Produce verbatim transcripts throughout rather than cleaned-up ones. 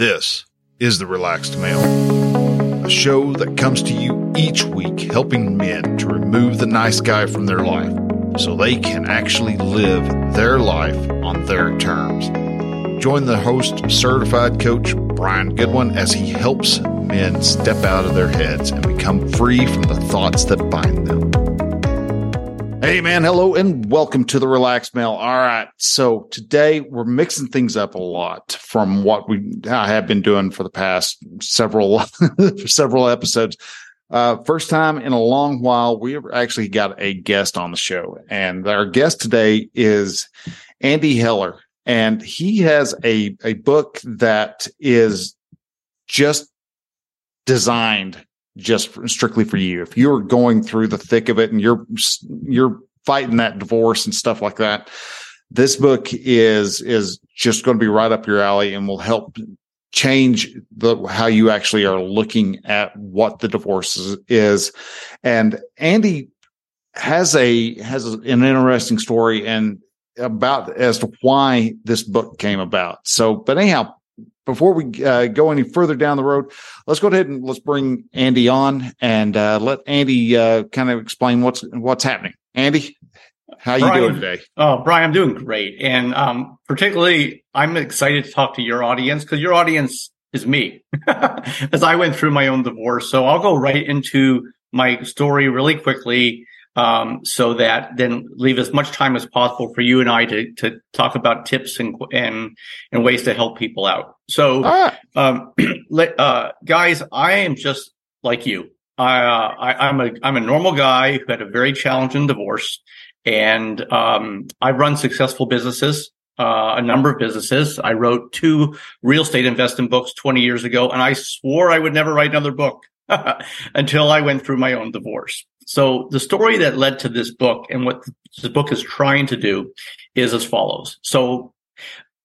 This is The Relaxed Male, a show that comes to you each week helping men to remove the nice guy from their life so they can actually live their life on their terms. Join the host, certified coach Brian Goodwin, as he helps men step out of their heads and become free from the thoughts that bind them. Hey man, hello and welcome to The Relaxed Male. All right, so today we're mixing things up a lot from what we I have been doing for the past several for several episodes. Uh, first time in a long while, we've actually got a guest on the show, and our guest today is Andy Heller, and he has a a book that is just designed just strictly for you. If you're going through the thick of it and you're you're fighting that divorce and stuff like that, this book is is just going to be right up your alley and will help change the how you actually are looking at what the divorce is, is. And Andy has a has an interesting story and about as to why this book came about. So, but anyhow, before we uh, go any further down the road, let's go ahead and let's bring Andy on and uh, let Andy uh, kind of explain what's what's happening. Andy, how are you Brian, doing today? Oh, Brian, I'm doing great. And um, particularly, I'm excited to talk to your audience because your audience is me as I went through my own divorce. So I'll go right into my story really quickly um, so that then leave as much time as possible for you and I to, to talk about tips and, and, and ways to help people out. So, right. um, uh, guys, I am just like you. I, uh, I, I'm a I'm a normal guy who had a very challenging divorce, and um, I run successful businesses, uh, a number of businesses. I wrote two real estate investing books twenty years ago, and I swore I would never write another book until I went through my own divorce. So the story that led to this book and what this book is trying to do is as follows. So,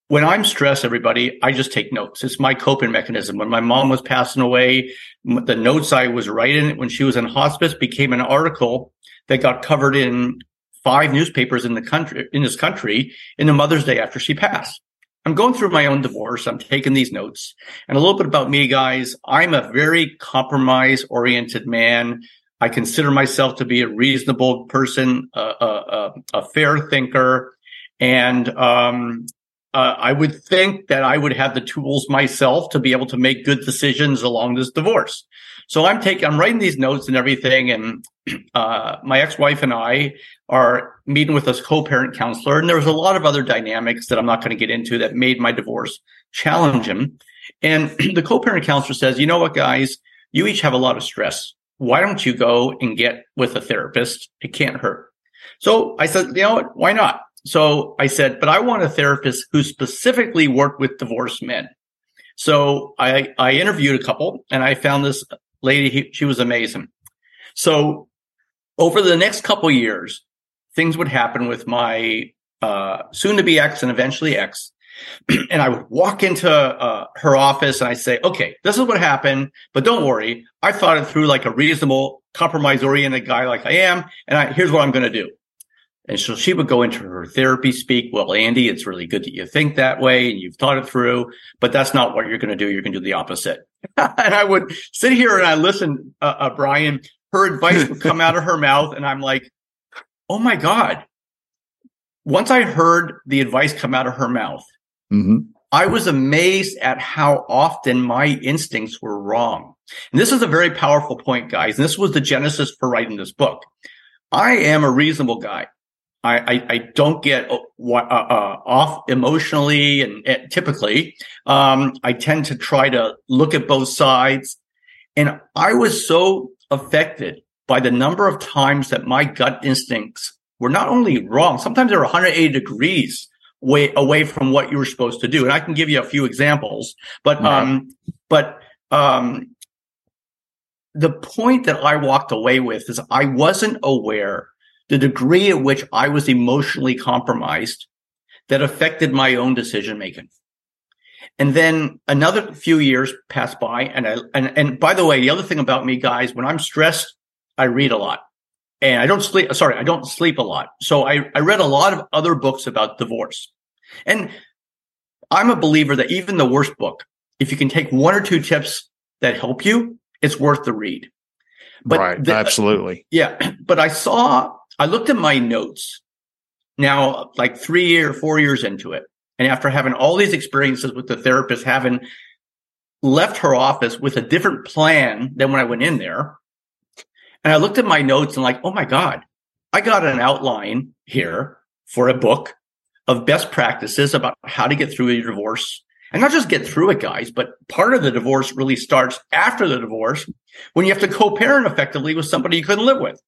when I'm stressed, everybody, I just take notes. It's my coping mechanism. When my mom was passing away, the notes I was writing when she was in hospice became an article that got covered in five newspapers in the country, in this country, in the Mother's Day after she passed. I'm going through my own divorce. I'm taking these notes. And a little bit about me, guys. I'm a very compromise-oriented man. I consider myself to be a reasonable person, a, a, a, a fair thinker, and um Uh, I would think that I would have the tools myself to be able to make good decisions along this divorce. So I'm taking, I'm writing these notes and everything. And uh, my ex-wife and I are meeting with a co-parent counselor. And there was a lot of other dynamics that I'm not going to get into that made my divorce challenging. And the co-parent counselor says, you know what, guys, you each have a lot of stress. Why don't you go and get with a therapist? It can't hurt. So I said, you know what? Why not? So I said, but I want a therapist who specifically worked with divorced men. So I, I interviewed a couple and I found this lady. She was amazing. So over the next couple of years, things would happen with my uh, soon to be ex and eventually ex. And I would walk into uh, her office and I say, okay, this is what happened, but don't worry. I thought it through like a reasonable, compromise oriented guy like I am. And I, here's what I'm going to do. And so she would go into her therapy speak. Well, Andy, it's really good that you think that way and you've thought it through, but that's not what you're going to do. You're going to do the opposite. And I would sit here and I listen, uh, uh, Brian, her advice would come out of her mouth. And I'm like, oh my God. Once I heard the advice come out of her mouth, mm-hmm. I was amazed at how often my instincts were wrong. And this is a very powerful point, guys. And this was the genesis for writing this book. I am a reasonable guy. I, I don't get uh, uh, off emotionally and uh, typically um, I tend to try to look at both sides. And I was so affected by the number of times that my gut instincts were not only wrong, sometimes they were one hundred eighty degrees way away from what you were supposed to do. And I can give you a few examples, but yeah. um, but um, the point that I walked away with is I wasn't aware the degree at which I was emotionally compromised that affected my own decision making. And then another few years passed by. And I, and, and by the way, the other thing about me, guys, when I'm stressed, I read a lot and I don't sleep. Sorry, I don't sleep a lot. So I, I read a lot of other books about divorce, and I'm a believer that even the worst book if you can take one or two tips that help you, it's worth the read. But right, the, absolutely. Yeah. But I saw, I looked at my notes now, like three or four years into it. And after having all these experiences with the therapist, having left her office with a different plan than when I went in there. And I looked at my notes and like, oh my God, I got an outline here for a book of best practices about how to get through a divorce. And not just get through it, guys, but part of the divorce really starts after the divorce when you have to co-parent effectively with somebody you couldn't live with.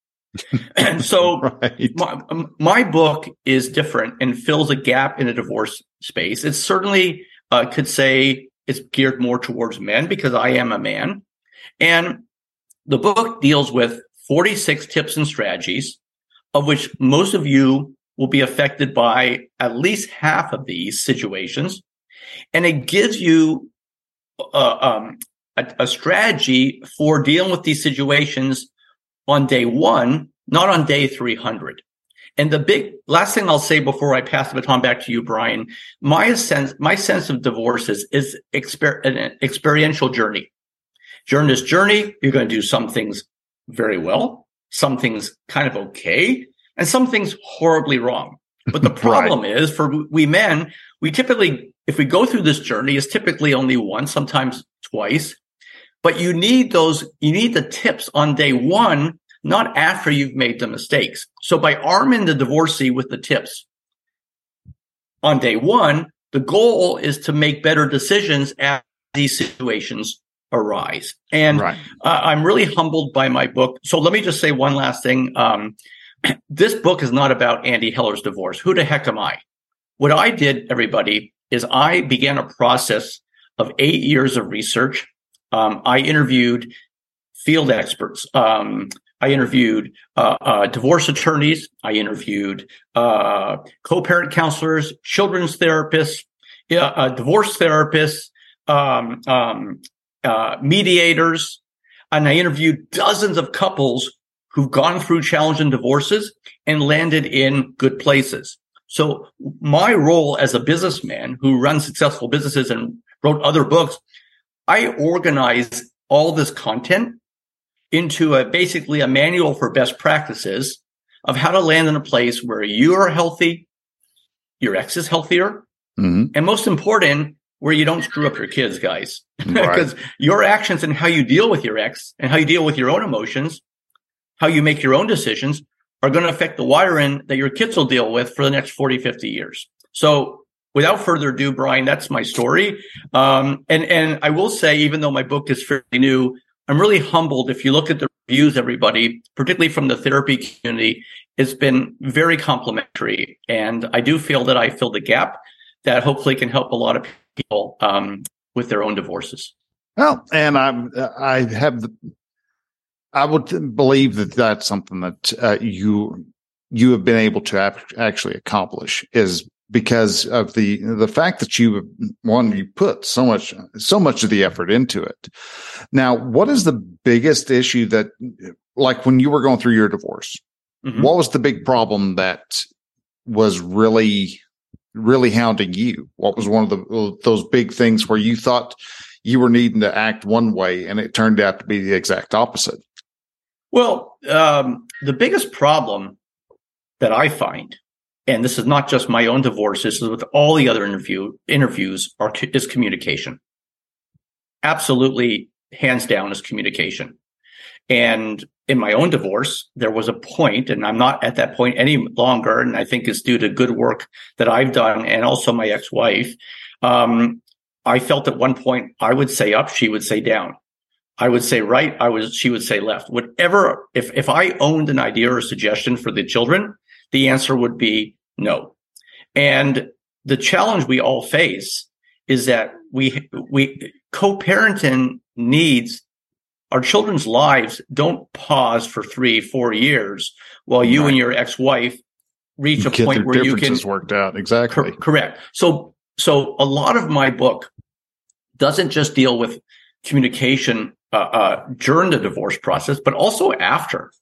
And so right. my, my book is different and fills a gap in a divorce space. It certainly uh, could say it's geared more towards men because I am a man. And the book deals with forty-six tips and strategies, of which most of you will be affected by at least half of these situations. And it gives you uh, um, a, a strategy for dealing with these situations on day one, not on day three hundred. And the big last thing I'll say before I pass the baton back to you, Brian, my sense, my sense of divorce is, is exper- an experiential journey. During this journey, you're going to do some things very well, some things kind of okay, and some things horribly wrong. But the problem right. is for we men, we typically, if we go through this journey, it's typically only once, sometimes twice. But you need those, you need the tips on day one, not after you've made the mistakes. So by arming the divorcee with the tips on day one, the goal is to make better decisions as these situations arise. And right. uh, I'm really humbled by my book. So let me just say one last thing. Um, this book is not about Andy Heller's divorce. Who the heck am I? What I did, everybody, is I began a process of eight years of research. Um, I interviewed field experts. Um, I interviewed uh, uh, divorce attorneys. I interviewed uh, co-parent counselors, children's therapists, uh, uh, divorce therapists, um, um, uh, mediators. And I interviewed dozens of couples who've gone through challenging divorces and landed in good places. So my role as a businessman who runs successful businesses and wrote other books, I organize all this content into a basically a manual for best practices of how to land in a place where you are healthy, your ex is healthier, mm-hmm. and most important, where you don't screw up your kids, guys. Because right. your actions and how you deal with your ex and how you deal with your own emotions, how you make your own decisions are going to affect the wiring that your kids will deal with for the next forty, fifty years. So without further ado, Brian, that's my story. Um, and, and I will say, even though my book is fairly new, I'm really humbled. If you look at the reviews, everybody, particularly from the therapy community, it's been very complimentary. And I do feel that I filled a gap that hopefully can help a lot of people um, with their own divorces. Well, and I'm, I have, the, I would believe that that's something that uh, you, you have been able to ap- actually accomplish is because of the the fact that you one you put so much so much of the effort into it. Now, what is the biggest issue that, like when you were going through your divorce, mm-hmm. what was the big problem that was really really hounding you? What was one of the those big things where you thought you were needing to act one way and it turned out to be the exact opposite? Well, um, the biggest problem that I find, and this is not just my own divorce, this is with all the other interview interviews, are, is communication. Absolutely, hands down, is communication. And in my own divorce, there was a point, and I'm not at that point any longer, and I think it's due to good work that I've done and also my ex-wife. Um, I felt at one point I would say up, she would say down. I would say right, I was, she would say left. Whatever, if if I owned an idea or a suggestion for the children, the answer would be no. And the challenge we all face is that we we co-parenting needs, our children's lives don't pause for three, four years while you right. and your ex-wife reach you a point where you can worked out exactly cor- correct. So so a lot of my book doesn't just deal with communication uh, uh, during the divorce process, but also after.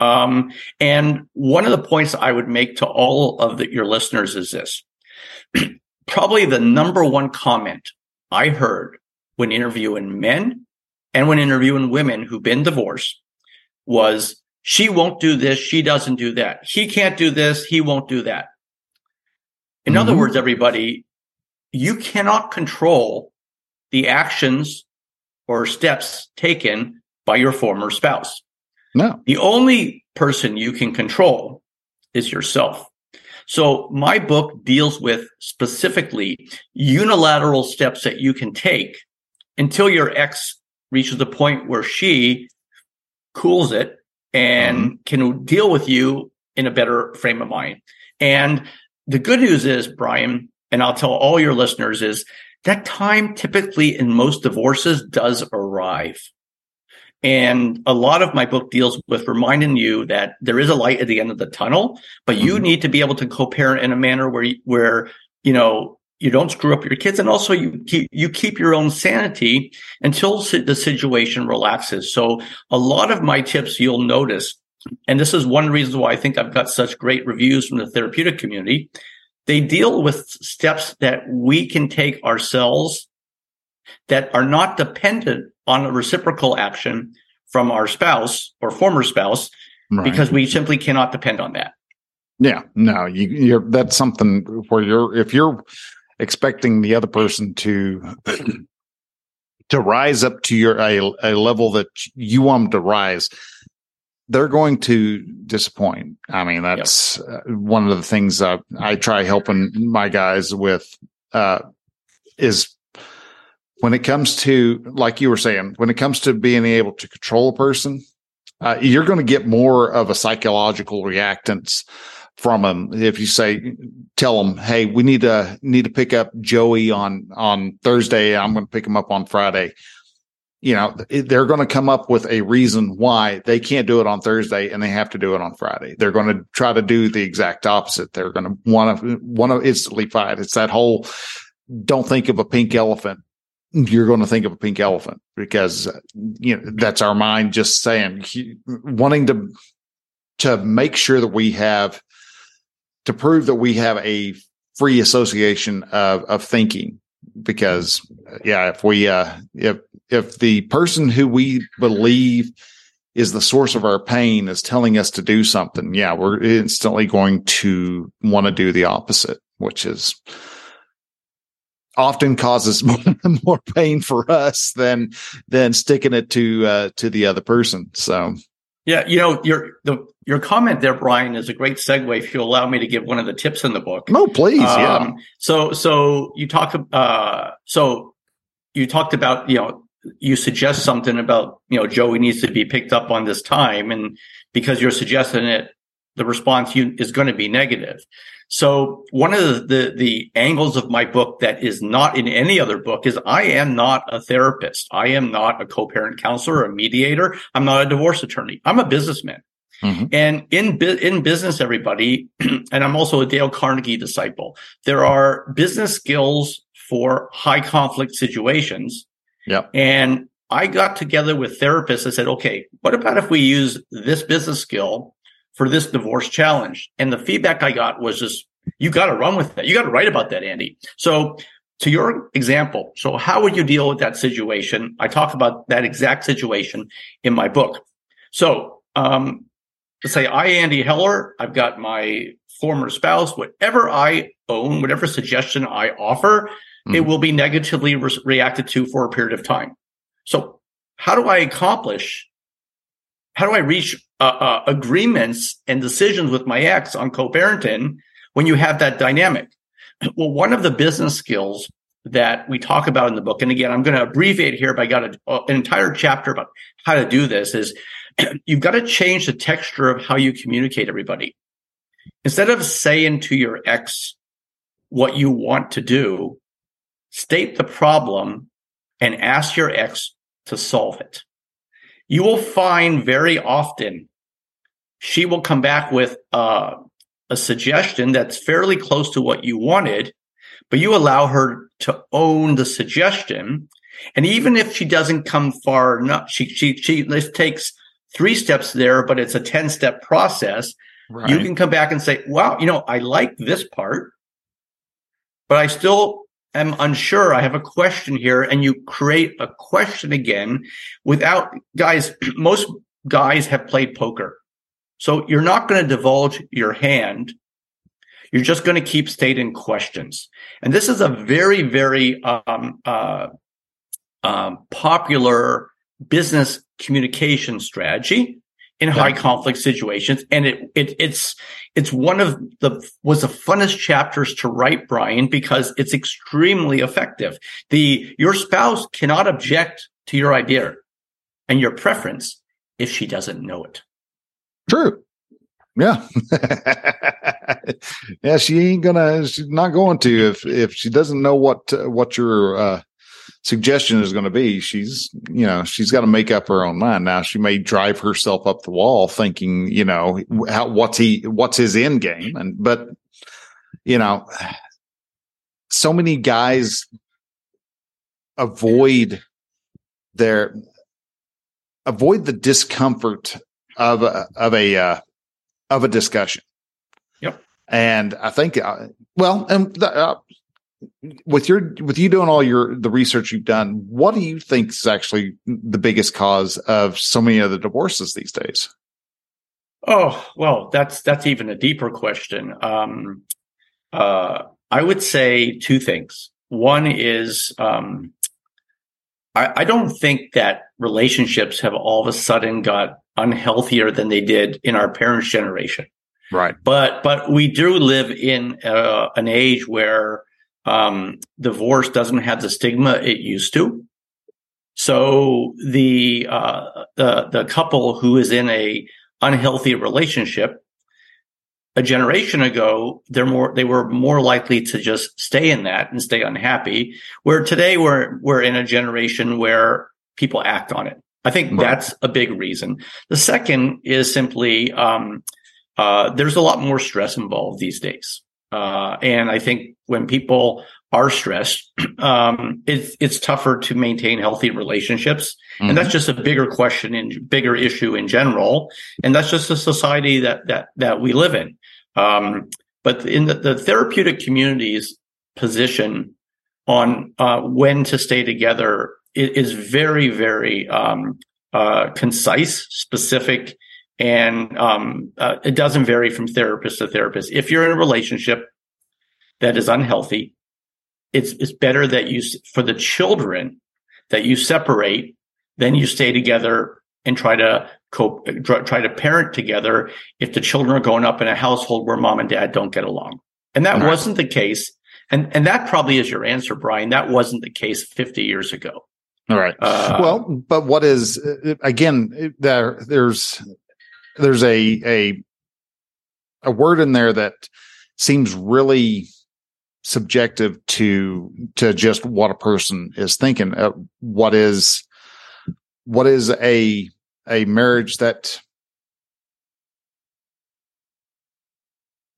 Um, and one of the points I would make to all of the, your listeners is this. Probably the number one comment I heard when interviewing men and when interviewing women who've been divorced was, she won't do this, she doesn't do that. He can't do this, he won't do that. In mm-hmm. other words, everybody, you cannot control the actions or steps taken by your former spouse. No. The only person you can control is yourself. So my book deals with specifically unilateral steps that you can take until your ex reaches the point where she cools it and mm-hmm. can deal with you in a better frame of mind. And the good news is, Brian, and I'll tell all your listeners, is that time typically in most divorces does arrive. And a lot of my book deals with reminding you that there is a light at the end of the tunnel, but you mm-hmm. need to be able to co-parent in a manner where, you, where, you know, you don't screw up your kids, and also you keep, you keep your own sanity until the situation relaxes. So a lot of my tips you'll notice, and this is one reason why I think I've got such great reviews from the therapeutic community, they deal with steps that we can take ourselves that are not dependent on a reciprocal action from our spouse or former spouse, right, because we simply cannot depend on that. Yeah, no, you, you're, that's something where you're, if you're expecting the other person to to rise up to your a, a level that you want them to rise, they're going to disappoint. I mean, that's yep. uh, one of the things I, I try helping my guys with uh, is when it comes to, like you were saying, when it comes to being able to control a person, uh, you're going to get more of a psychological reactance from them. If you say, tell them, hey, we need to need to pick up Joey on, on Thursday. I'm going to pick him up on Friday. You know, they're going to come up with a reason why they can't do it on Thursday and they have to do it on Friday. They're going to try to do the exact opposite. They're going to want to want to instantly fight. It's that whole don't think of a pink elephant. You're going to think of a pink elephant because, you know, that's our mind just saying, wanting to to make sure that we have to prove that we have a free association of of thinking. Because, yeah, if we uh, if if the person who we believe is the source of our pain is telling us to do something, yeah, we're instantly going to want to do the opposite, which is often causes more, more pain for us than than sticking it to uh, to the other person. So, yeah, you know, your the, your comment there, Brian, is a great segue. If you allow me to give one of the tips in the book. No, please. Um, yeah. So, so you talk. Uh, so you talked about, you know, you suggest something about, you know, Joey needs to be picked up on this time, and because you're suggesting it, the response you, is going to be negative. So one of the, the the angles of my book that is not in any other book is I am not a therapist. I am not a co-parent counselor, a mediator. I'm not a divorce attorney. I'm a businessman. Mm-hmm. And in in business, everybody, and I'm also a Dale Carnegie disciple, there are business skills for high conflict situations. Yep. And I got together with therapists. I said, okay, what about if we use this business skill for this divorce challenge? And the feedback I got was just, you got to run with that. You got to write about that, Andy. So to your example, so how would you deal with that situation? I talk about that exact situation in my book. So um, let's say I, Andy Heller, I've got my former spouse, whatever I own, whatever suggestion I offer, mm-hmm. it will be negatively re- reacted to for a period of time. So how do I accomplish, how do I reach Uh, uh, agreements and decisions with my ex on co-parenting when you have that dynamic? Well, one of the business skills that we talk about in the book, and again, I'm going to abbreviate here, but I got a, uh, an entire chapter about how to do this, is you've got to change the texture of how you communicate everybody. Instead of saying to your ex what you want to do, state the problem and ask your ex to solve it. You will find very often she will come back with uh, a suggestion that's fairly close to what you wanted, but you allow her to own the suggestion. And even if she doesn't come far enough, she she she this takes three steps there, but it's a ten-step process. Right. You can come back and say, wow, you know, I like this part, but I still am unsure, I have a question here, and you create a question again without, guys, most guys have played poker. So you're not going to divulge your hand. You're just going to keep stating questions. And this is a very, very um, uh, um, popular business communication strategy in high conflict situations. And it, it it's it's one of the was the funnest chapters to write, Brian, because it's extremely effective. The your spouse cannot object to your idea and your preference if she doesn't know it. True. Yeah. Yeah, she ain't gonna she's not going to if if she doesn't know what uh, what your uh suggestion is going to be. She's, you know, she's got to make up her own mind. Now she may drive herself up the wall thinking, you know, how, what's he, what's his end game. And, but, you know, so many guys avoid their, avoid the discomfort of a, of a, uh, of a discussion. Yep. And I think, uh, well, and the, uh, With your with you doing all your the research you've done, what do you think is actually the biggest cause of so many of the divorces these days? Oh, well, that's that's even a deeper question. Um, uh, I would say two things. One is um, I, I don't think that relationships have all of a sudden got unhealthier than they did in our parents' generation. Right. But but we do live in uh, an age where Um, divorce doesn't have the stigma it used to. So the, uh, the, the couple who is in a unhealthy relationship a generation ago, they're more, they were more likely to just stay in that and stay unhappy. Where today we're, we're in a generation where people act on it. I think right. That's a big reason. The second is simply, um, uh, there's a lot more stress involved these days. Uh, and I think when people are stressed, um, it's, it's tougher to maintain healthy relationships. Mm-hmm. And that's just a bigger question and bigger issue in general. And that's just the society that, that, that we live in. Um, but in the, the therapeutic community's position on, uh, when to stay together is very, very, um, uh, concise, specific, And um, uh, it doesn't vary from therapist to therapist. If you're in a relationship that is unhealthy, it's it's better that you, for the children, that you separate, then you stay together and try to cope, try to parent together if the children are growing up in a household where mom and dad don't get along. And that All wasn't right. the case. And, and that probably is your answer, Brian. That wasn't the case fifty years ago. All right. Uh, well, but what is, again, there there's... There's a, a a word in there that seems really subjective to to just what a person is thinking. Uh, what is what is a a marriage that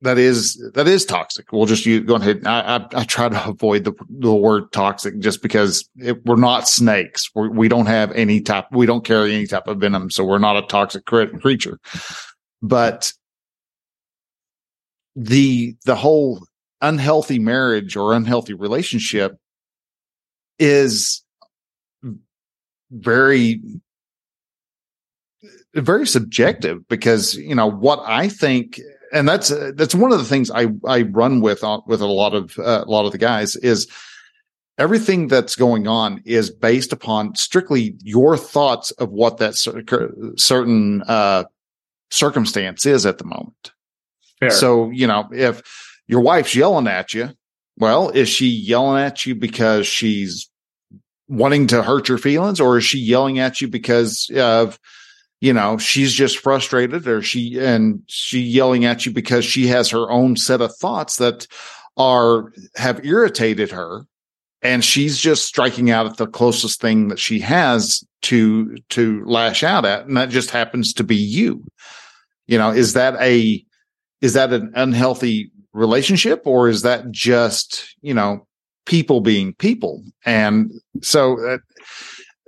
that is that is toxic? We'll just you go ahead. I, I I try to avoid the the word toxic just because it, we're not snakes. We're, we don't have any type. We don't carry any type of venom, so we're not a toxic creature. But the the whole unhealthy marriage or unhealthy relationship is very very subjective because you know what I think. And that's uh, that's one of the things I, I run with uh, with a lot of uh, a lot of the guys is everything that's going on is based upon strictly your thoughts of what that cer- certain uh, circumstance is at the moment. Fair. So you know if your wife's yelling at you, well, is she yelling at you because she's wanting to hurt your feelings, or is she yelling at you because of you know, she's just frustrated or she, and she yelling at you because she has her own set of thoughts that are, have irritated her. And she's just striking out at the closest thing that she has to, to lash out at. And that just happens to be you. You know, is that a, is that an unhealthy relationship or is that just, you know, people being people? And so, uh,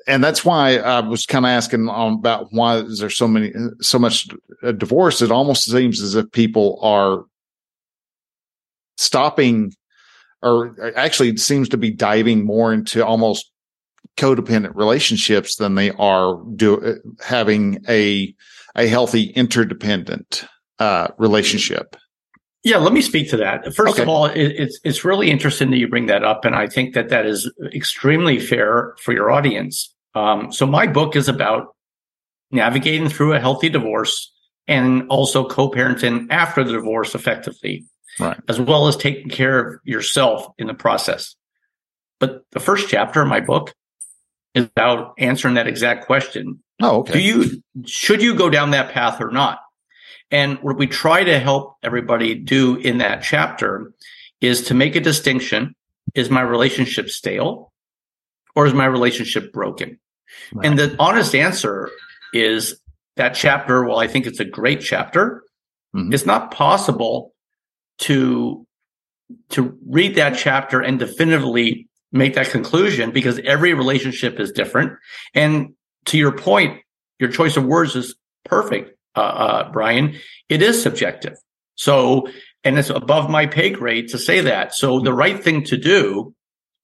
And that's why I was kind of asking um, about why is there so many, so much uh, divorce. It almost seems as if people are stopping or actually seems to be diving more into almost codependent relationships than they are do, having a a healthy interdependent uh, relationship. Yeah, let me speak to that. First okay. of all, it, it's it's really interesting that you bring that up, and I think that that is extremely fair for your audience. Um, so my book is about navigating through a healthy divorce and also co-parenting after the divorce effectively, right, as well as taking care of yourself in the process. But the first chapter of my book is about answering that exact question. Oh, okay. Do you should you go down that path or not? And what we try to help everybody do in that chapter is to make a distinction. Is my relationship stale or is my relationship broken? Right. And the honest answer is that chapter, while I think it's a great chapter, mm-hmm. it's not possible to, to read that chapter and definitively make that conclusion because every relationship is different. And to your point, your choice of words is perfect. Uh, uh, Brian, it is subjective. So, and it's above my pay grade to say that. So the right thing to do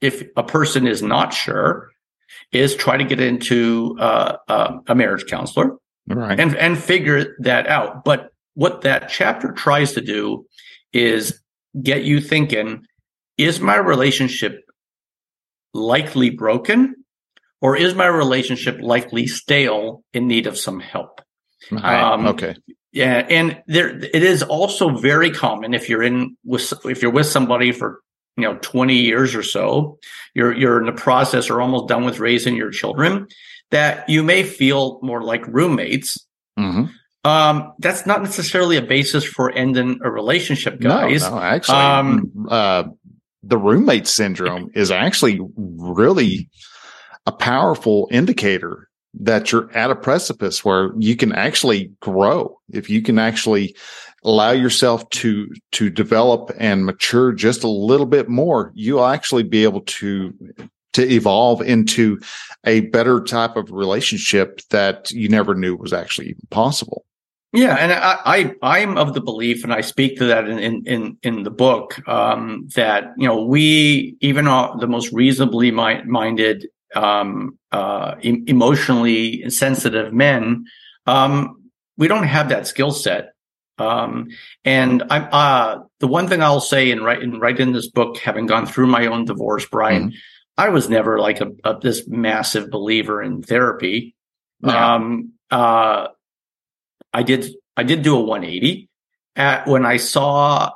if a person is not sure is try to get into uh, uh, a marriage counselor right. and, and figure that out. But what that chapter tries to do is get you thinking, is my relationship likely broken or is my relationship likely stale in need of some help? Right. Um, okay. Yeah, and there it is also very common if you're in with if you're with somebody for you know twenty years or so, you're you're in the process or almost done with raising your children, that you may feel more like roommates. Mm-hmm. Um, that's not necessarily a basis for ending a relationship, guys. No, no actually, um, uh, the roommate syndrome is actually really a powerful indicator that you're at a precipice where you can actually grow. If you can actually allow yourself to, to develop and mature just a little bit more, you'll actually be able to, to evolve into a better type of relationship that you never knew was actually possible. Yeah. And I, I, I'm of the belief, and I speak to that in, in, in the book, um, that, you know, we, even all, the most reasonably mi- minded, um, uh, em- emotionally insensitive men, um, we don't have that skill set. Um, and I'm, uh, the one thing I'll say in right in right in this book, having gone through my own divorce, Brian, mm-hmm. I was never like a, a, this massive believer in therapy. Yeah. Um, uh, I did, I did do a one eighty at when I saw,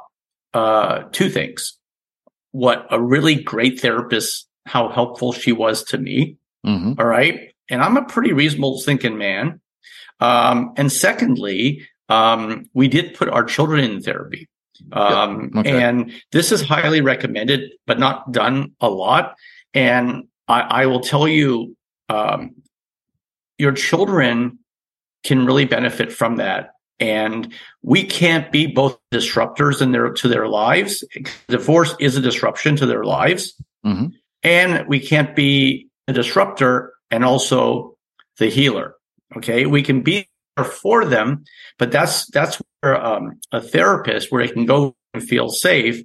uh, two things, what a really great therapist, how helpful she was to me. Mm-hmm. All right. And I'm a pretty reasonable thinking man. Um, and secondly, um, we did put our children in therapy. Um, yeah. okay. And this is highly recommended, but not done a lot. And I, I will tell you, um, your children can really benefit from that. And we can't be both disruptors in their, to their lives. Divorce is a disruption to their lives. Mm-hmm. And we can't be a disruptor and also the healer. Okay. We can be there for them, but that's, that's where, um, a therapist where they can go and feel safe.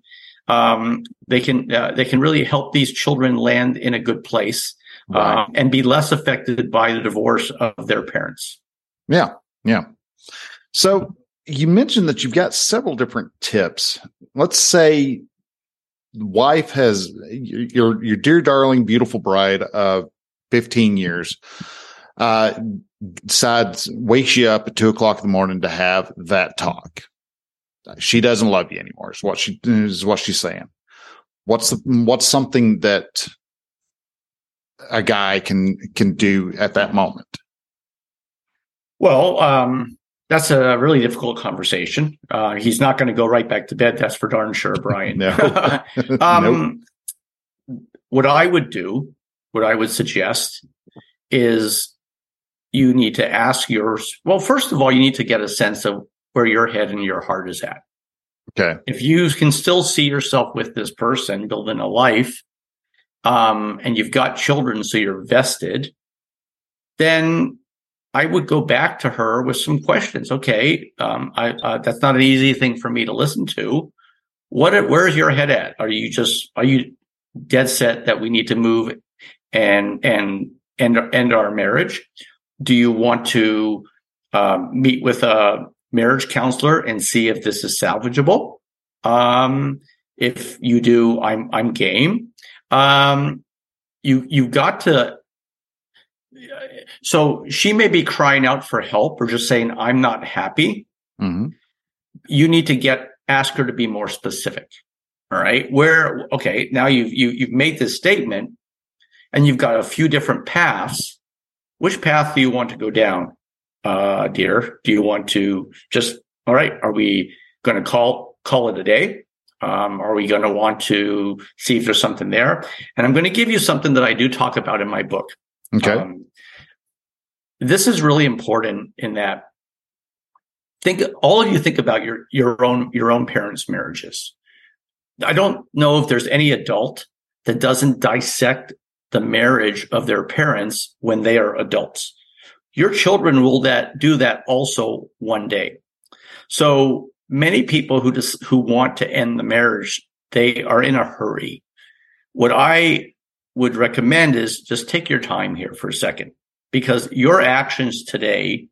Um, they can, uh, they can really help these children land in a good place, uh, right. and be less affected by the divorce of their parents. Yeah. Yeah. So you mentioned that you've got several different tips. Let's say, wife has your your dear darling beautiful bride of fifteen years uh decides wakes you up at two o'clock in the morning to have that talk. She doesn't love you anymore is what she is what she's saying. What's the, what's something that a guy can can do at that moment? Well, um that's a really difficult conversation. Uh, he's not going to go right back to bed. That's for darn sure, Brian. No. um, nope. What I would do, what I would suggest is you need to ask your, well, first of all, you need to get a sense of where your head and your heart is at. Okay. If you can still see yourself with this person building a life, um, and you've got children, so you're vested, then I would go back to her with some questions. Okay, um, I, uh, that's not an easy thing for me to listen to. What? Where's your head at? Are you just are you dead set that we need to move and and end end our marriage? Do you want to um, meet with a marriage counselor and see if this is salvageable? Um, if you do, I'm I'm game. Um, you you've got to. So she may be crying out for help or just saying, I'm not happy. Mm-hmm. You need to get ask her to be more specific. All right. Where, okay, now you've you, you've made this statement and you've got a few different paths. Which path do you want to go down, uh, dear? Do you want to just, all right, are we going to call call it a day? Um, are we going to want to see if there's something there? And I'm going to give you something that I do talk about in my book. Okay. Um, this is really important in that think all of you think about your, your own, your own parents' marriages. I don't know if there's any adult that doesn't dissect the marriage of their parents when they are adults. Your children will that do that also one day. So many people who just, who want to end the marriage, they are in a hurry. What I would recommend is just take your time here for a second, because your actions today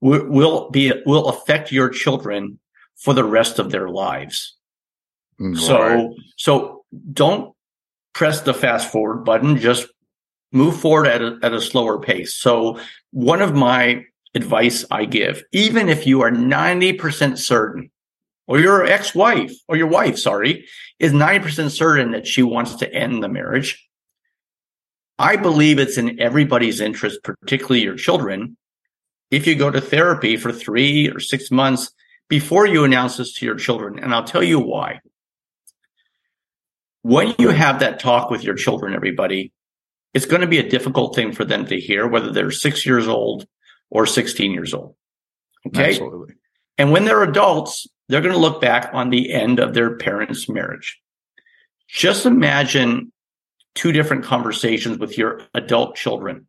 w- will be will affect your children for the rest of their lives. Right. So, so don't press the fast forward button. Just move forward at a, at a slower pace. So, one of my advice I give, even if you are ninety percent certain, or your ex-wife, or your wife, sorry, is ninety percent certain that she wants to end the marriage, I believe it's in everybody's interest, particularly your children, if you go to therapy for three or six months before you announce this to your children. And I'll tell you why. When you have that talk with your children, everybody, it's going to be a difficult thing for them to hear, whether they're six years old or sixteen years old. Okay? Absolutely. And when they're adults, they're going to look back on the end of their parents' marriage. Just imagine two different conversations with your adult children.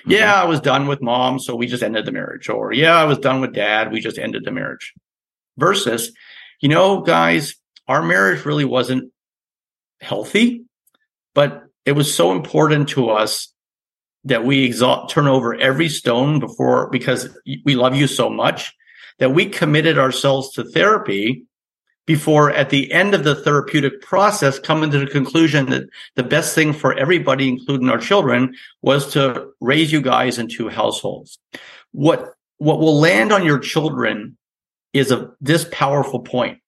Mm-hmm. Yeah, I was done with mom, so we just ended the marriage. Or, yeah, I was done with dad, we just ended the marriage. Versus, you know, guys, our marriage really wasn't healthy, but it was so important to us that we exalt, turn over every stone before, because we love you so much, that we committed ourselves to therapy before, at the end of the therapeutic process, coming to the conclusion that the best thing for everybody, including our children, was to raise you guys in two households. What what will land on your children is a this powerful point.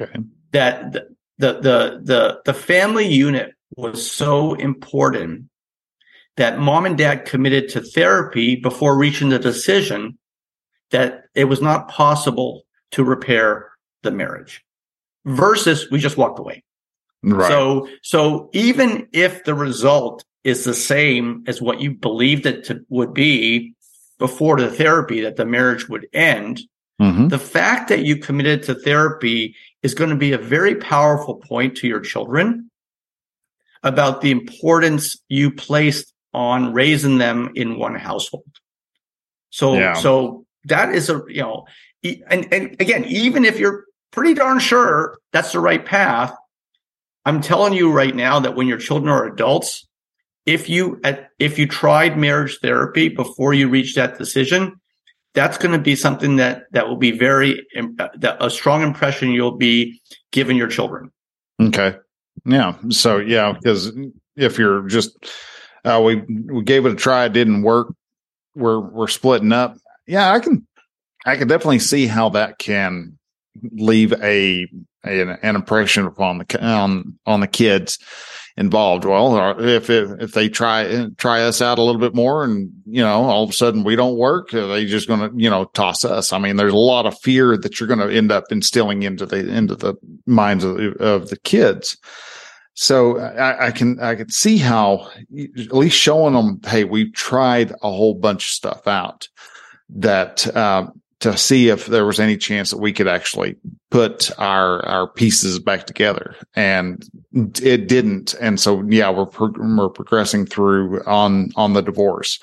Okay. That the the the the, the family unit was so important that mom and dad committed to therapy before reaching the decision that it was not possible to repair the marriage, versus we just walked away. Right. So, so even if the result is the same as what you believed it to, would be before the therapy, that the marriage would end, mm-hmm. the fact that you committed to therapy is going to be a very powerful point to your children about the importance you placed on raising them in one household. So, yeah. so. That is a, you know, and, and again, even if you're pretty darn sure that's the right path, I'm telling you right now that when your children are adults, if you, if you tried marriage therapy before you reach that decision, that's going to be something that, that will be very, that a strong impression you'll be giving your children. Okay. Yeah. So, yeah, because if you're just, uh, we, we gave it a try, it didn't work, we're, we're splitting up. Yeah, I can, I can definitely see how that can leave a, a an impression upon the on on the kids involved. Well, if it, if they try try us out a little bit more, and you know, all of a sudden we don't work, are they just going to, you know, toss us? I mean, there's a lot of fear that you're going to end up instilling into the into the minds of the, of the kids. So I, I can I can see how, at least showing them, hey, we've tried a whole bunch of stuff out, that uh, to see if there was any chance that we could actually put our our pieces back together, and it didn't. And so, yeah, we're pro- we're progressing through on on the divorce.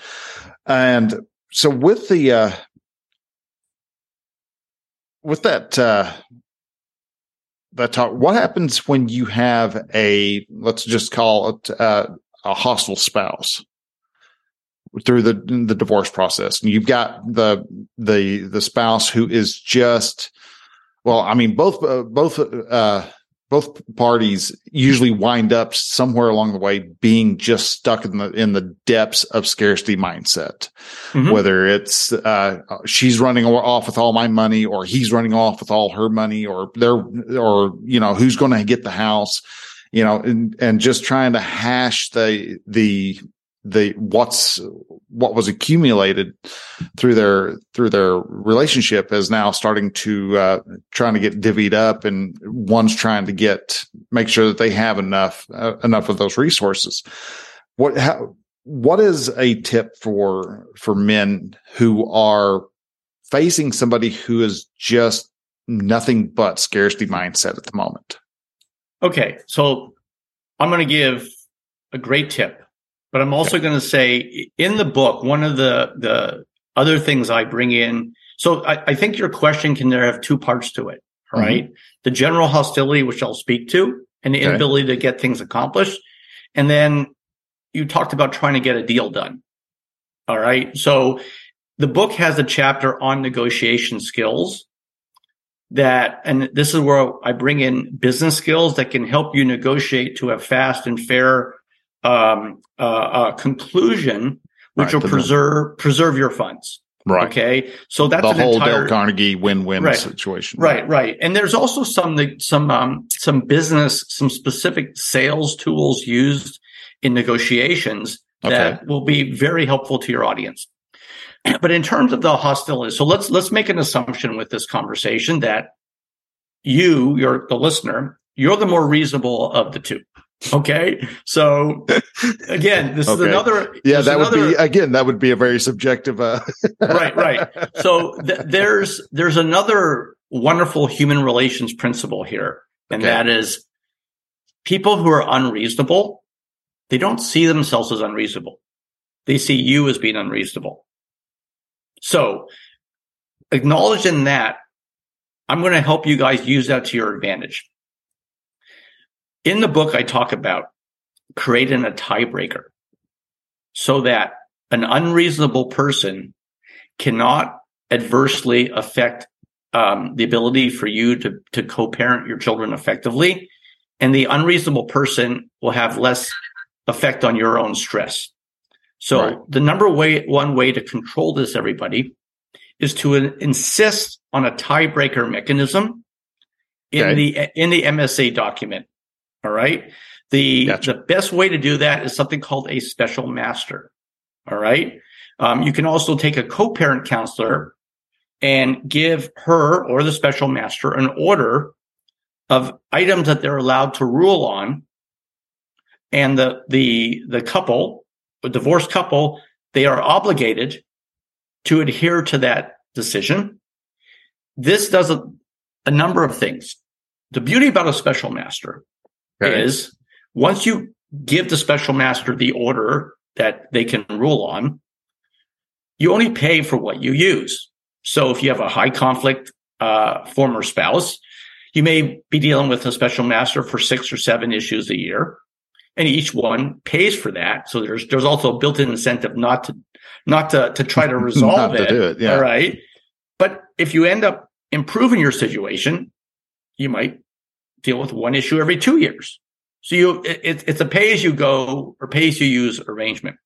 And so with the uh, with that uh, that talk. What happens when you have a, let's just call it uh, a hostile spouse through the the divorce process? And you've got the the the spouse who is just, well, I mean, both uh, both uh, both parties usually wind up somewhere along the way being just stuck in the in the depths of scarcity mindset. Mm-hmm. Whether it's uh, she's running off with all my money, or he's running off with all her money, or they're or you know who's going to get the house, you know, and and just trying to hash the the. the what's what was accumulated through their through their relationship is now starting to uh, trying to get divvied up, and one's trying to get make sure that they have enough uh, enough of those resources. What how, what is a tip for for men who are facing somebody who is just nothing but scarcity mindset at the moment? Okay, so I'm going to give a great tip. But I'm also going to say in the book, one of the, the other things I bring in. So I, I think your question can there have two parts to it, right? Mm-hmm. The general hostility, which I'll speak to, and the okay. inability to get things accomplished. And then you talked about trying to get a deal done. All right. So the book has a chapter on negotiation skills that, and this is where I bring in business skills that can help you negotiate to a fast and fair Um, uh, uh, conclusion, which right, will preserve right. preserve your funds. Right. Okay. So that's the an whole entire, Dale Carnegie win-win right, situation. Right. Right. And there's also some some um, some business, some specific sales tools used in negotiations that okay. will be very helpful to your audience. But in terms of the hostility, so let's let's make an assumption with this conversation that you, you're the listener, you're the more reasonable of the two. Okay. So again, this okay. is another. Yeah, that another, would be, again, that would be a very subjective. Uh... right, right. So th- there's, there's another wonderful human relations principle here. And okay. that is people who are unreasonable, they don't see themselves as unreasonable. They see you as being unreasonable. So acknowledging that, I'm going to help you guys use that to your advantage. In the book, I talk about creating a tiebreaker so that an unreasonable person cannot adversely affect um, the ability for you to, to co-parent your children effectively, and the unreasonable person will have less effect on your own stress. So right. the number way, one way to control this, everybody, is to in- insist on a tiebreaker mechanism in okay. the in the M S A document. All right. The gotcha. The best way to do that is something called a special master. All right. Um, you can also take a co-parent counselor and give her or the special master an order of items that they're allowed to rule on. And the the the couple, the divorced couple, they are obligated to adhere to that decision. This does a, a number of things. The beauty about a special master Okay. is once you give the special master the order that they can rule on, you only pay for what you use. So if you have a high conflict uh, former spouse, you may be dealing with a special master for six or seven issues a year, and each one pays for that. So there's there's also a built-in incentive not to not to, to try to resolve it. To do it yeah. All right. But if you end up improving your situation, you might deal with one issue every two years. So you, it, it's a pay-as-you-go or pay-as-you-use arrangement.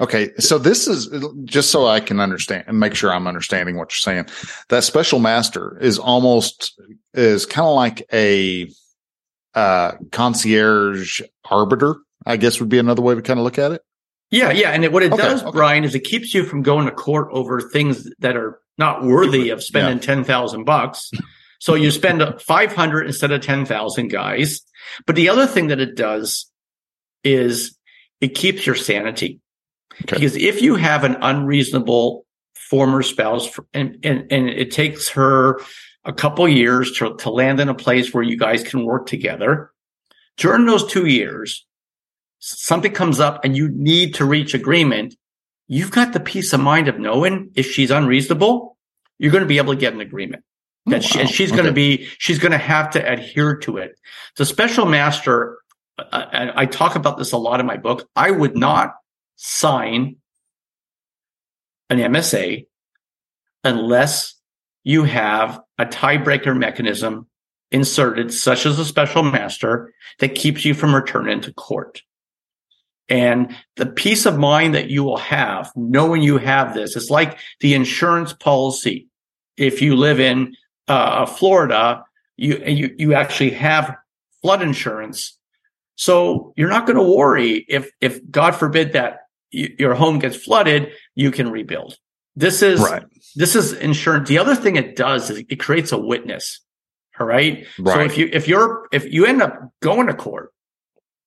Okay. So this is just so I can understand and make sure I'm understanding what you're saying. That special master is almost is kind of like a uh, concierge arbiter, I guess would be another way to kind of look at it. Yeah. Yeah. And it, what it okay, does, okay. Brian, is it keeps you from going to court over things that are not worthy of spending yeah. ten thousand bucks. So you spend five hundred instead of ten thousand, guys. But the other thing that it does is it keeps your sanity. Okay. Because if you have an unreasonable former spouse for, and, and, and it takes her a couple years to, to land in a place where you guys can work together, during those two years, something comes up and you need to reach agreement, you've got the peace of mind of knowing if she's unreasonable, you're going to be able to get an agreement. That oh, wow. she, she's okay. going to be, she's going to have to adhere to it. The special master, I, I talk about this a lot in my book. I would not sign an M S A unless you have a tiebreaker mechanism inserted, such as a special master, that keeps you from returning to court. And the peace of mind that you will have knowing you have this, it's like the insurance policy. If you live in uh, Florida, you, you you actually have flood insurance, so you're not going to worry if if God forbid that you, your home gets flooded, you can rebuild. This is right. This is insurance. The other thing it does is it creates a witness. All right. Right. So if you if you're if you end up going to court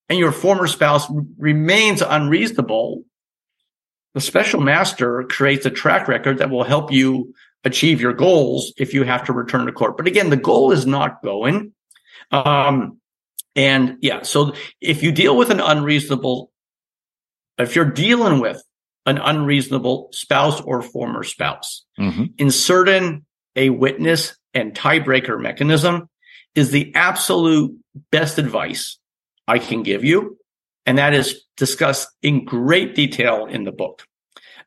and your former spouse remains unreasonable, the special master creates a track record that will help you achieve your goals if you have to return to court. But again, the goal is not going. Um, and yeah, so if you deal with an unreasonable, if you're dealing with an unreasonable spouse or former spouse, mm-hmm. inserting a witness and tiebreaker mechanism is the absolute best advice I can give you. And that is discussed in great detail in the book.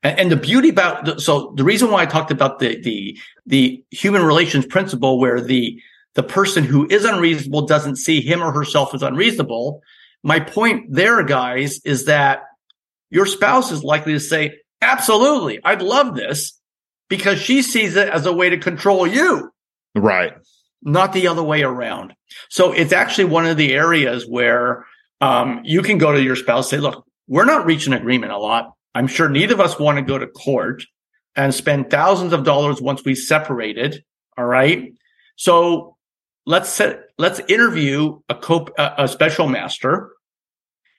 And the beauty about the, so the reason why I talked about the the the human relations principle, where the the person who is unreasonable doesn't see him or herself as unreasonable. My point there, guys, is that your spouse is likely to say, "Absolutely, I'd love this," because she sees it as a way to control you, right? Not the other way around. So it's actually one of the areas where um, you can go to your spouse and say, "Look, we're not reaching agreement a lot. I'm sure neither of us want to go to court and spend thousands of dollars once we separated. All right. So let's set, let's interview a co- a special master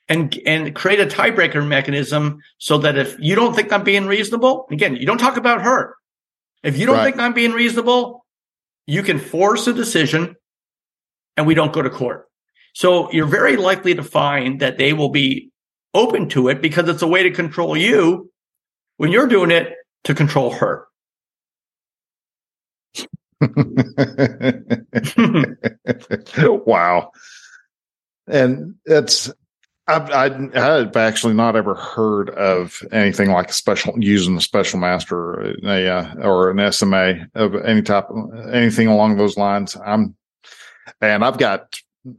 and, and create a tiebreaker mechanism so that if you don't think I'm being reasonable, again, you don't talk about her. If you don't right. think I'm being reasonable, you can force a decision and we don't go to court." So you're very likely to find that they will be open to it, because it's a way to control you when you're doing it to control her. Wow. And it's, I've, I've, I've actually not ever heard of anything like a special, using a special master or, a, uh, or an S M A of any type, anything along those lines. I'm, and I've got,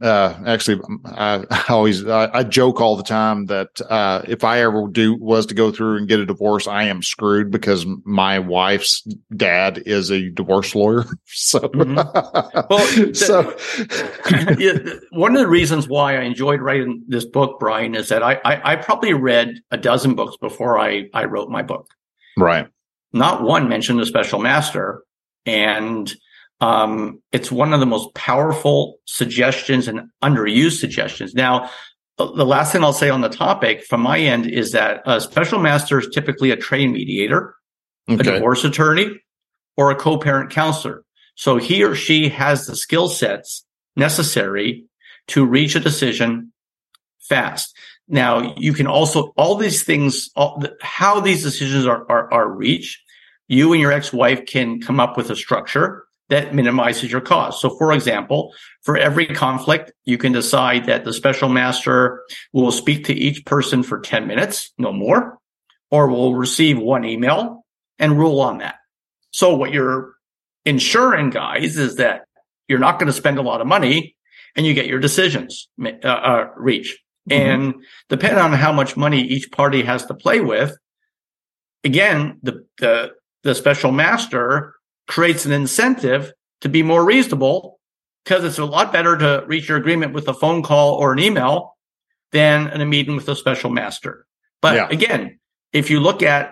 Uh, actually, I, I always, I, I joke all the time that, uh, if I ever do was to go through and get a divorce, I am screwed, because my wife's dad is a divorce lawyer. So, mm-hmm. well, the, so. One of the reasons why I enjoyed writing this book, Brian, is that I, I, I probably read a dozen books before I, I wrote my book. Right. Not one mentioned a special master. And Um, it's one of the most powerful suggestions and underused suggestions. Now, the last thing I'll say on the topic from my end is that a special master is typically a trained mediator, okay. a divorce attorney, or a co-parent counselor. So he or she has the skill sets necessary to reach a decision fast. Now, you can also, all these things, all, how these decisions are, are, are reached, you and your ex-wife can come up with a structure that minimizes your cost. So, for example, for every conflict, you can decide that the special master will speak to each person for ten minutes, no more, or will receive one email and rule on that. So what you're ensuring, guys, is that you're not going to spend a lot of money and you get your decisions uh, uh, reach. Mm-hmm. And depending on how much money each party has to play with, again, the the, the special master creates an incentive to be more reasonable, because it's a lot better to reach your agreement with a phone call or an email than in a meeting with a special master. But yeah. again, if you look at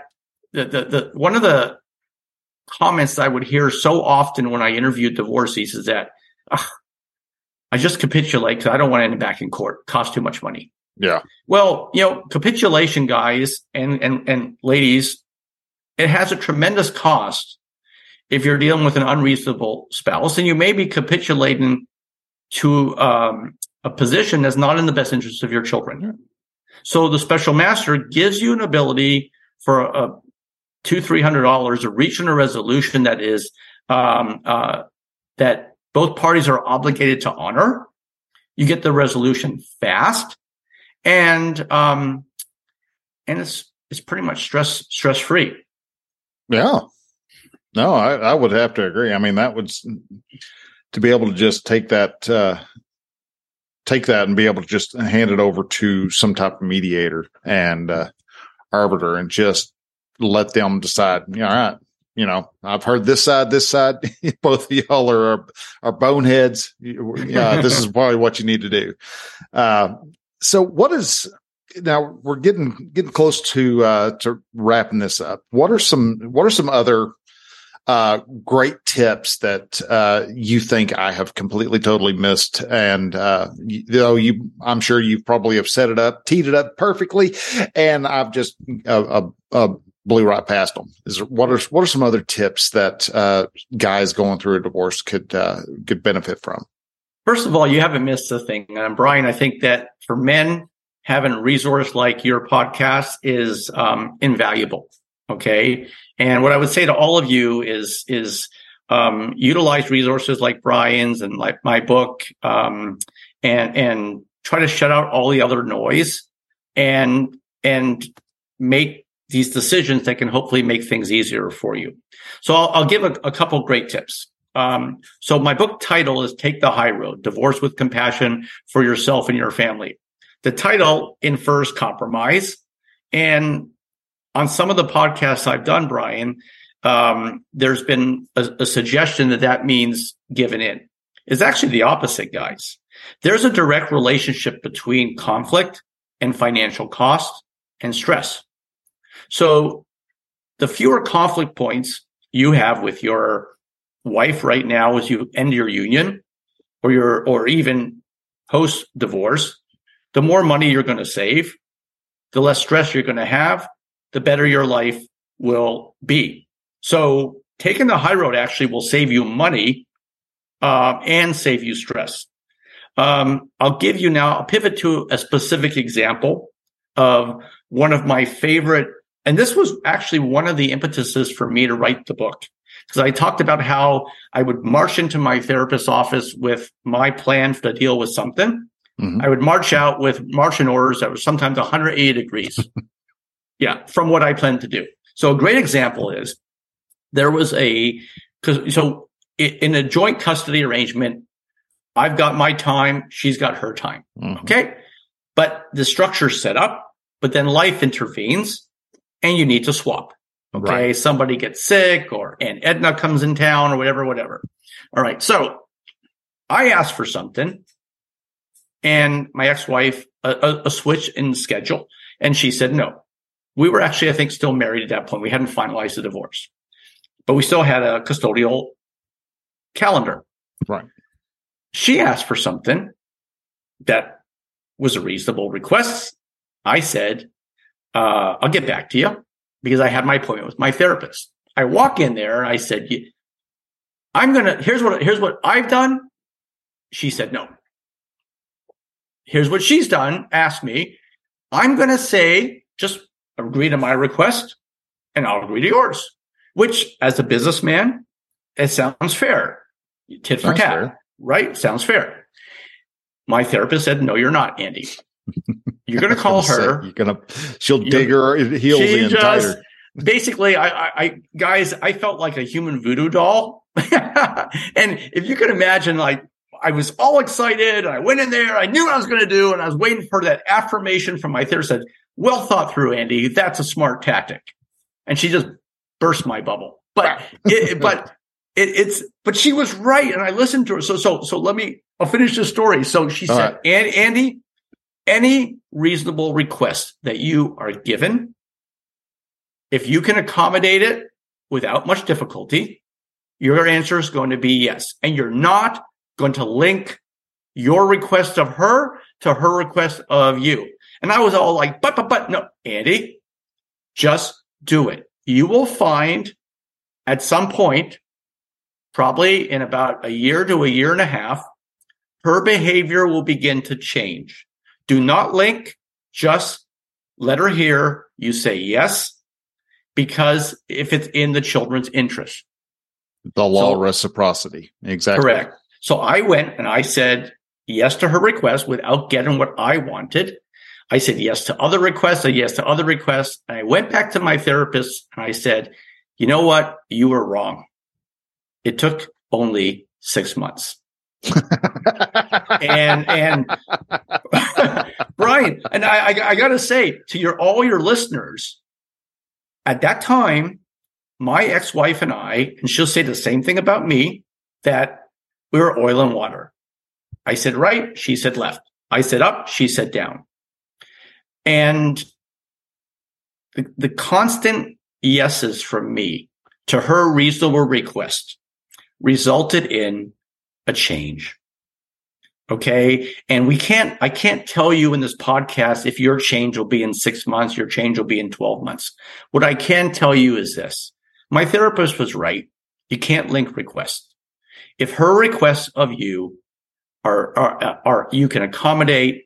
the, the, the, one of the comments I would hear so often when I interviewed divorcees is that oh, I just capitulate because I don't want to end back in court. It costs too much money. Yeah. Well, you know, capitulation, guys and, and, and ladies, it has a tremendous cost. If you're dealing with an unreasonable spouse, and you may be capitulating to um, a position that's not in the best interest of your children. So the special master gives you an ability for a, a two, three hundred dollars to reach in a resolution that is um, uh, that both parties are obligated to honor. You get the resolution fast, and um, and it's it's pretty much stress stress free. Yeah, no, I, I would have to agree. I mean, that would to be able to just take that uh, take that and be able to just hand it over to some type of mediator and uh, arbiter, and just let them decide. All right. You know, I've heard this side, this side, both of y'all are, are boneheads. Uh, this is probably what you need to do. Uh, so what is, now we're getting, getting close to, uh, to wrapping this up. What are some, what are some other, uh, great tips that, uh, you think I have completely, totally missed? And, uh, you, though you, I'm sure you probably have set it up, teed it up perfectly. And I've just, uh, uh, blew right past them. Is there, what are what are some other tips that uh, guys going through a divorce could uh, could benefit from? First of all, you haven't missed a thing, and Brian, I think that for men, having a resource like your podcast is um, invaluable. Okay, and what I would say to all of you is is um, utilize resources like Brian's and like my book, um, and and try to shut out all the other noise, and and make these decisions that can hopefully make things easier for you. So I'll, I'll give a, a couple great tips. Um, so my book title is Take the High Road: Divorce with Compassion for Yourself and Your Family. The title infers compromise. And on some of the podcasts I've done, Brian, um, there's been a, a suggestion that that means giving in. It's actually the opposite, guys. There's a direct relationship between conflict and financial cost and stress. So the fewer conflict points you have with your wife right now as you end your union or your or even post-divorce, the more money you're going to save, the less stress you're going to have, the better your life will be. So taking the high road actually will save you money uh, and save you stress. Um, I'll give you now, I'll pivot to a specific example of one of my favorite. And this was actually one of the impetuses for me to write the book, because I talked about how I would march into my therapist's office with my plan to deal with something. Mm-hmm. I would march out with marching orders that were sometimes one hundred eighty degrees. Yeah, from what I planned to do. So a great example is there was a because so in a joint custody arrangement, I've got my time, she's got her time. Mm-hmm. Okay, but the structure's set up, but then life intervenes. And you need to swap. Okay. Right. Somebody gets sick or and Edna comes in town or whatever, whatever. All right. So I asked for something and my ex-wife, a, a switch in schedule. And she said no. We were actually, I think, still married at that point. We hadn't finalized the divorce, but we still had a custodial calendar. Right. She asked for something that was a reasonable request. I said, Uh, I'll get back to you because I had my appointment with my therapist. I walk in there and I said, I'm going to, here's what, here's what I've done. She said, no. Here's what she's done. Asked me, I'm going to say, just agree to my request and I'll agree to yours, which as a businessman, it sounds fair. Tit for tat, right? Sounds fair. My therapist said, no, you're not, Andy. You're going to call her. Say, you're going to, she'll dig her heels in just, tighter. Basically, I, I, guys, I felt like a human voodoo doll. And if you could imagine, like, I was all excited. I went in there. I knew what I was going to do. And I was waiting for that affirmation from my therapist. Said, well thought through, Andy. That's a smart tactic. And she just burst my bubble. But, it, but it, it's, but she was right. And I listened to her. So, so, so let me, I'll finish this story. So she all said, right. and, Andy, any reasonable request that you are given, if you can accommodate it without much difficulty, your answer is going to be yes. And you're not going to link your request of her to her request of you. And I was all like, but, but, but, no, Andy, just do it. You will find at some point, probably in about a year to a year and a half, her behavior will begin to change. Do not link, just let her hear you say yes, because if it's in the children's interest. The law so, of reciprocity. Exactly. Correct. So I went and I said yes to her request without getting what I wanted. I said yes to other requests, and yes to other requests. And I went back to my therapist and I said, you know what? You were wrong. It took only six months. and and Brian, and I, I, I got to say to your all your listeners, at that time, my ex-wife and I, and she'll say the same thing about me, that we were oil and water. I said right, she said left. I said up, she said down. And the, the constant yeses from me to her reasonable request resulted in a change. Okay. And we can't, I can't tell you in this podcast if your change will be in six months, your change will be in twelve months. What I can tell you is this. My therapist was right. You can't link requests. If her requests of you are, are, are you can accommodate,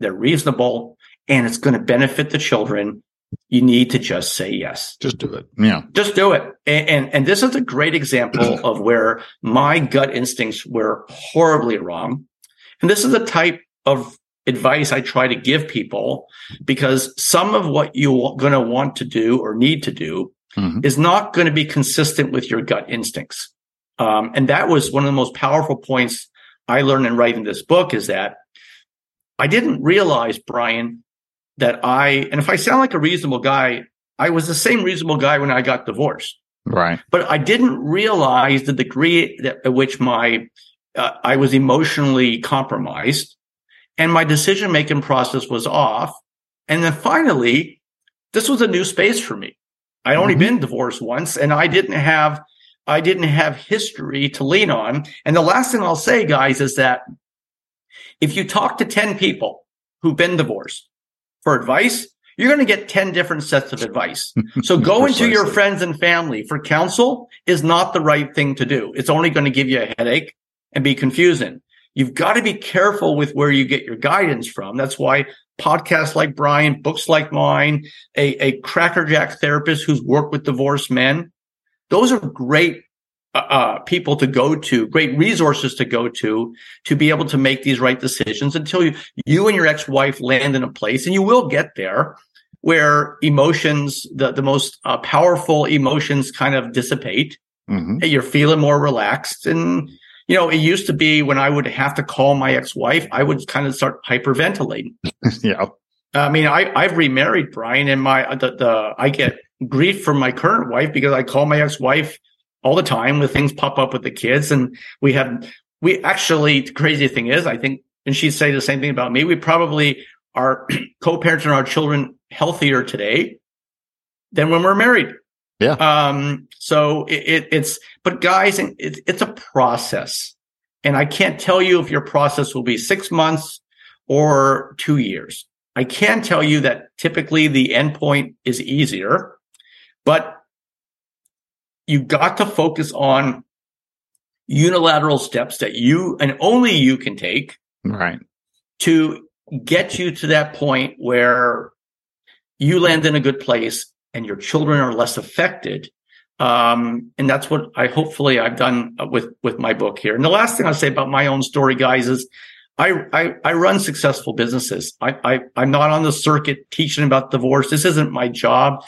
they're reasonable, and it's going to benefit the children, you need to just say yes. Just do it. Yeah. Just do it. And and, and this is a great example of where my gut instincts were horribly wrong. And this is the type of advice I try to give people, because some of what you're going to want to do or need to do mm-hmm. is not going to be consistent with your gut instincts. Um, and that was one of the most powerful points I learned in writing this book, is that I didn't realize, Brian, that I, and if I sound like a reasonable guy, I was the same reasonable guy when I got divorced. Right. But I didn't realize the degree that, at which my, uh, I was emotionally compromised and my decision-making process was off. And then finally, this was a new space for me. I'd only mm-hmm. been divorced once, and I didn't have, I didn't have history to lean on. And the last thing I'll say, guys, is that if you talk to ten people who've been divorced, for advice, you're going to get ten different sets of advice. So going to your friends and family for counsel is not the right thing to do. It's only going to give you a headache and be confusing. You've got to be careful with where you get your guidance from. That's why podcasts like Brian, books like mine, a, a crackerjack therapist who's worked with divorced men, those are great uh, people to go to, great resources to go to, to be able to make these right decisions until you, you and your ex-wife land in a place, and you will get there, where emotions, the, the most uh, powerful emotions kind of dissipate. Mm-hmm. And you're feeling more relaxed. And, you know, it used to be when I would have to call my ex-wife, I would kind of start hyperventilating. Yeah. I mean, I, I've remarried, Brian, and my, the, the, I get grief from my current wife because I call my ex-wife all the time when things pop up with the kids. And we have, we actually, the crazy thing is, I think, and she'd say the same thing about me, we probably are co-parenting our children healthier today than when we're married. Yeah. Um, so it, it, it's, but guys, it, it's a process. And I can't tell you if your process will be six months or two years. I can tell you that typically the end point is easier, but you got to focus on unilateral steps that you and only you can take, right, to get you to that point where you land in a good place and your children are less affected. Um, and that's what I hopefully I've done with, with my book here. And the last thing I'll say about my own story, guys, is I, I, I run successful businesses. I, I, I'm not on the circuit teaching about divorce. This isn't my job.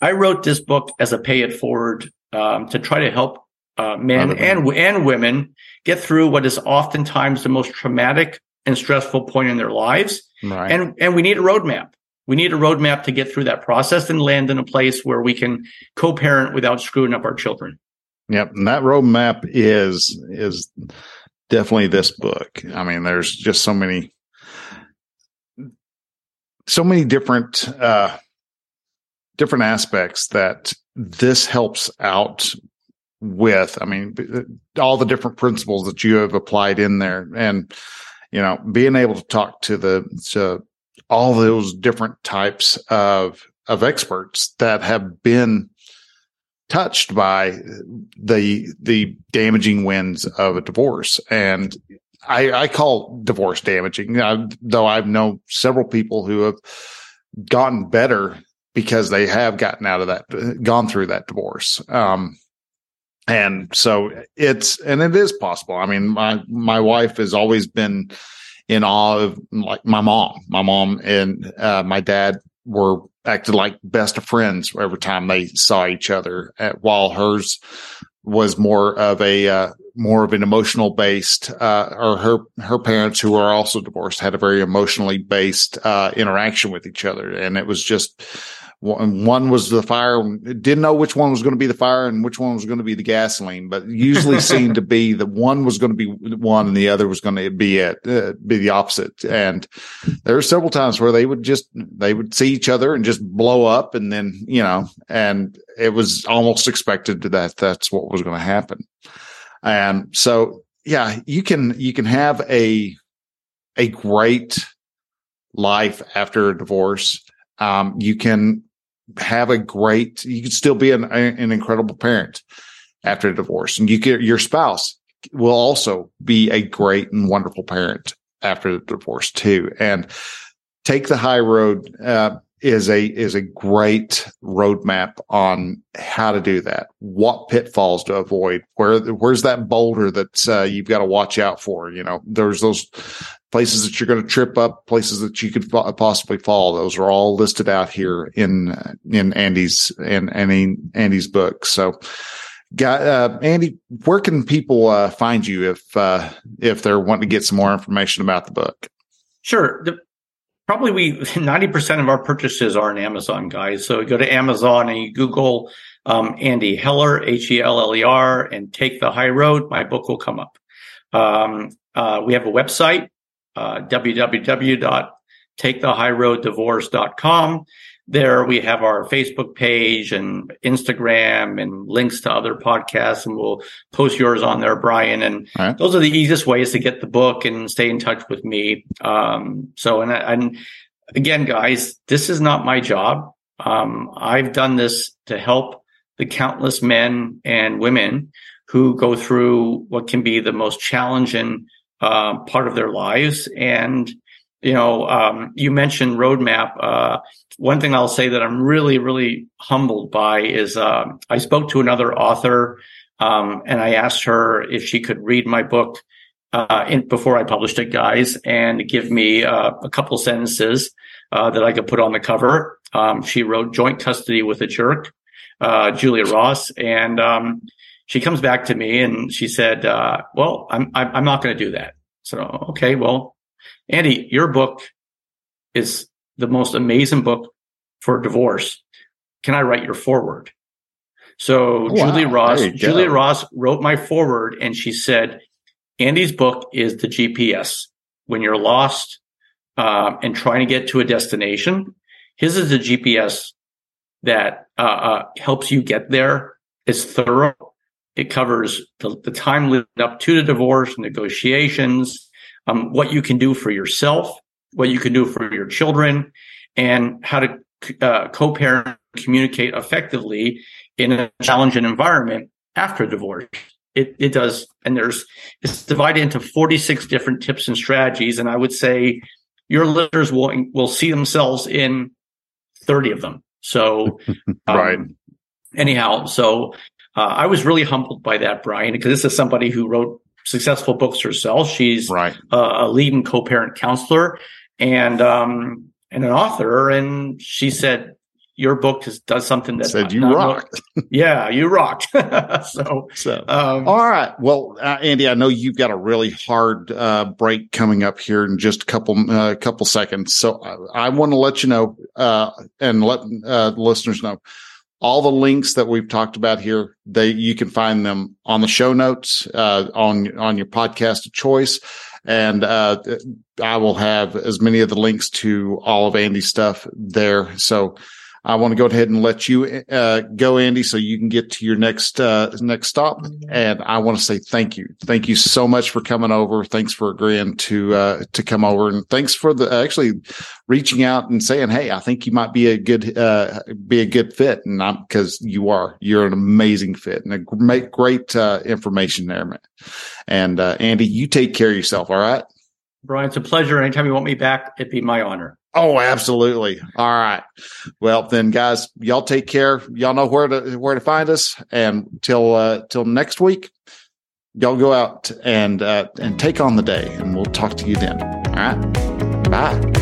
I wrote this book as a pay it forward Um, to try to help uh, men and and women get through what is oftentimes the most traumatic and stressful point in their lives. Right. And and we need a roadmap. We need a roadmap to get through that process and land in a place where we can co-parent without screwing up our children. Yep. And that roadmap is is definitely this book. I mean, there's just so many, so many different uh, different aspects that this helps out with. I mean, all the different principles that you have applied in there, and, you know, being able to talk to the, to all those different types of, of experts that have been touched by the, the damaging winds of a divorce. And I, I call divorce damaging, I, though I've known several people who have gotten better because they have gotten out of that, gone through that divorce. Um, And so it's, and it is possible. I mean, my, my wife has always been in awe of like my mom, my mom and uh, my dad were acted like best of friends every time they saw each other, while hers was more of a, uh, more of an emotional based, uh, or her, her parents who are also divorced had a very emotionally based, uh, interaction with each other. And it was just, one was the fire, didn't know which one was going to be the fire and which one was going to be the gasoline, but usually seemed to be the one was going to be one and the other was going to be it, uh, be the opposite. And there were several times where they would just, they would see each other and just blow up. And then, you know, and it was almost expected that that's what was going to happen. And so, yeah, you can, you can have a, a great life after a divorce. Um, you can have a great, you can still be an, an incredible parent after a divorce, and you can, your spouse will also be a great and wonderful parent after the divorce too. And Take the High Road, uh, is a, is a great roadmap on how to do that. What pitfalls to avoid? Where, where's that boulder that, uh, you've got to watch out for? You know, there's those places that you're going to trip up, places that you could fa- possibly fall. Those are all listed out here in, in Andy's, in, in Andy's book. So, uh, Andy, where can people, uh, find you if, uh, if they're wanting to get some more information about the book? Sure. The- Probably we ninety percent of our purchases are on Amazon, guys. So go to Amazon and you Google um, Andy Heller, H E L L E R, and Take the High Road. My book will come up. Um, uh, we have a website, uh, w w w dot take the high road divorce dot com. There we have our Facebook page and Instagram and links to other podcasts, and we'll post yours on there, Brian. And all right, those are the easiest ways to get the book and stay in touch with me. Um, so, and, and again, guys, this is not my job. Um, I've done this to help the countless men and women who go through what can be the most challenging uh, part of their lives. And You know, um, you mentioned roadmap. Uh, one thing I'll say that I'm really, really humbled by is uh, I spoke to another author um, and I asked her if she could read my book uh, in, before I published it, guys, and give me uh, a couple sentences uh, that I could put on the cover. Um, she wrote Joint Custody with a Jerk, uh, Julia Ross. And um, she comes back to me and she said, uh, well, I'm, I'm not going to do that. So, okay, well, Andy, your book is the most amazing book for divorce. Can I write your foreword? So wow, Julia Ross, Julia Ross wrote my foreword, and she said, Andy's book is the G P S. When you're lost uh, and trying to get to a destination, his is the G P S that uh, uh, helps you get there. It's thorough. It covers the, the time leading up to the divorce, negotiations, Um, what you can do for yourself, what you can do for your children, and how to uh, co-parent and communicate effectively in a challenging environment after divorce. It, it does. And there's, it's divided into forty-six different tips and strategies. And I would say your listeners will, will see themselves in thirty of them. So, um, right. Anyhow, so uh, I was really humbled by that, Brian, because this is somebody who wrote successful books herself. She's right. uh, a leading co-parent counselor and um, and an author. And she said, your book has, does something that said, you rock. Yeah, you rocked. so, so. Um, all right. Well, uh, Andy, I know you've got a really hard uh, break coming up here in just a couple uh, couple seconds. So I, I want to let you know uh, and let uh, the listeners know. All the links that we've talked about here, they you can find them on the show notes, uh, on on your podcast of choice. And uh, I will have as many of the links to all of Andy's stuff there. So I want to go ahead and let you uh, go, Andy, so you can get to your next uh, next stop. And I want to say thank you. Thank you so much for coming over. Thanks for agreeing to uh, to come over. And thanks for the actually reaching out and saying, hey, I think you might be a good uh, be a good fit. And I'm, because you are. You're an amazing fit and a great, great uh, information there, man. And uh, Andy, you take care of yourself, all right? Brian, it's a pleasure. Anytime you want me back, it'd be my honor. Oh, absolutely. All right. Well, then, guys, y'all take care. Y'all know where to where to find us. And till uh, till next week, y'all go out and uh, and take on the day. And we'll talk to you then. All right. Bye.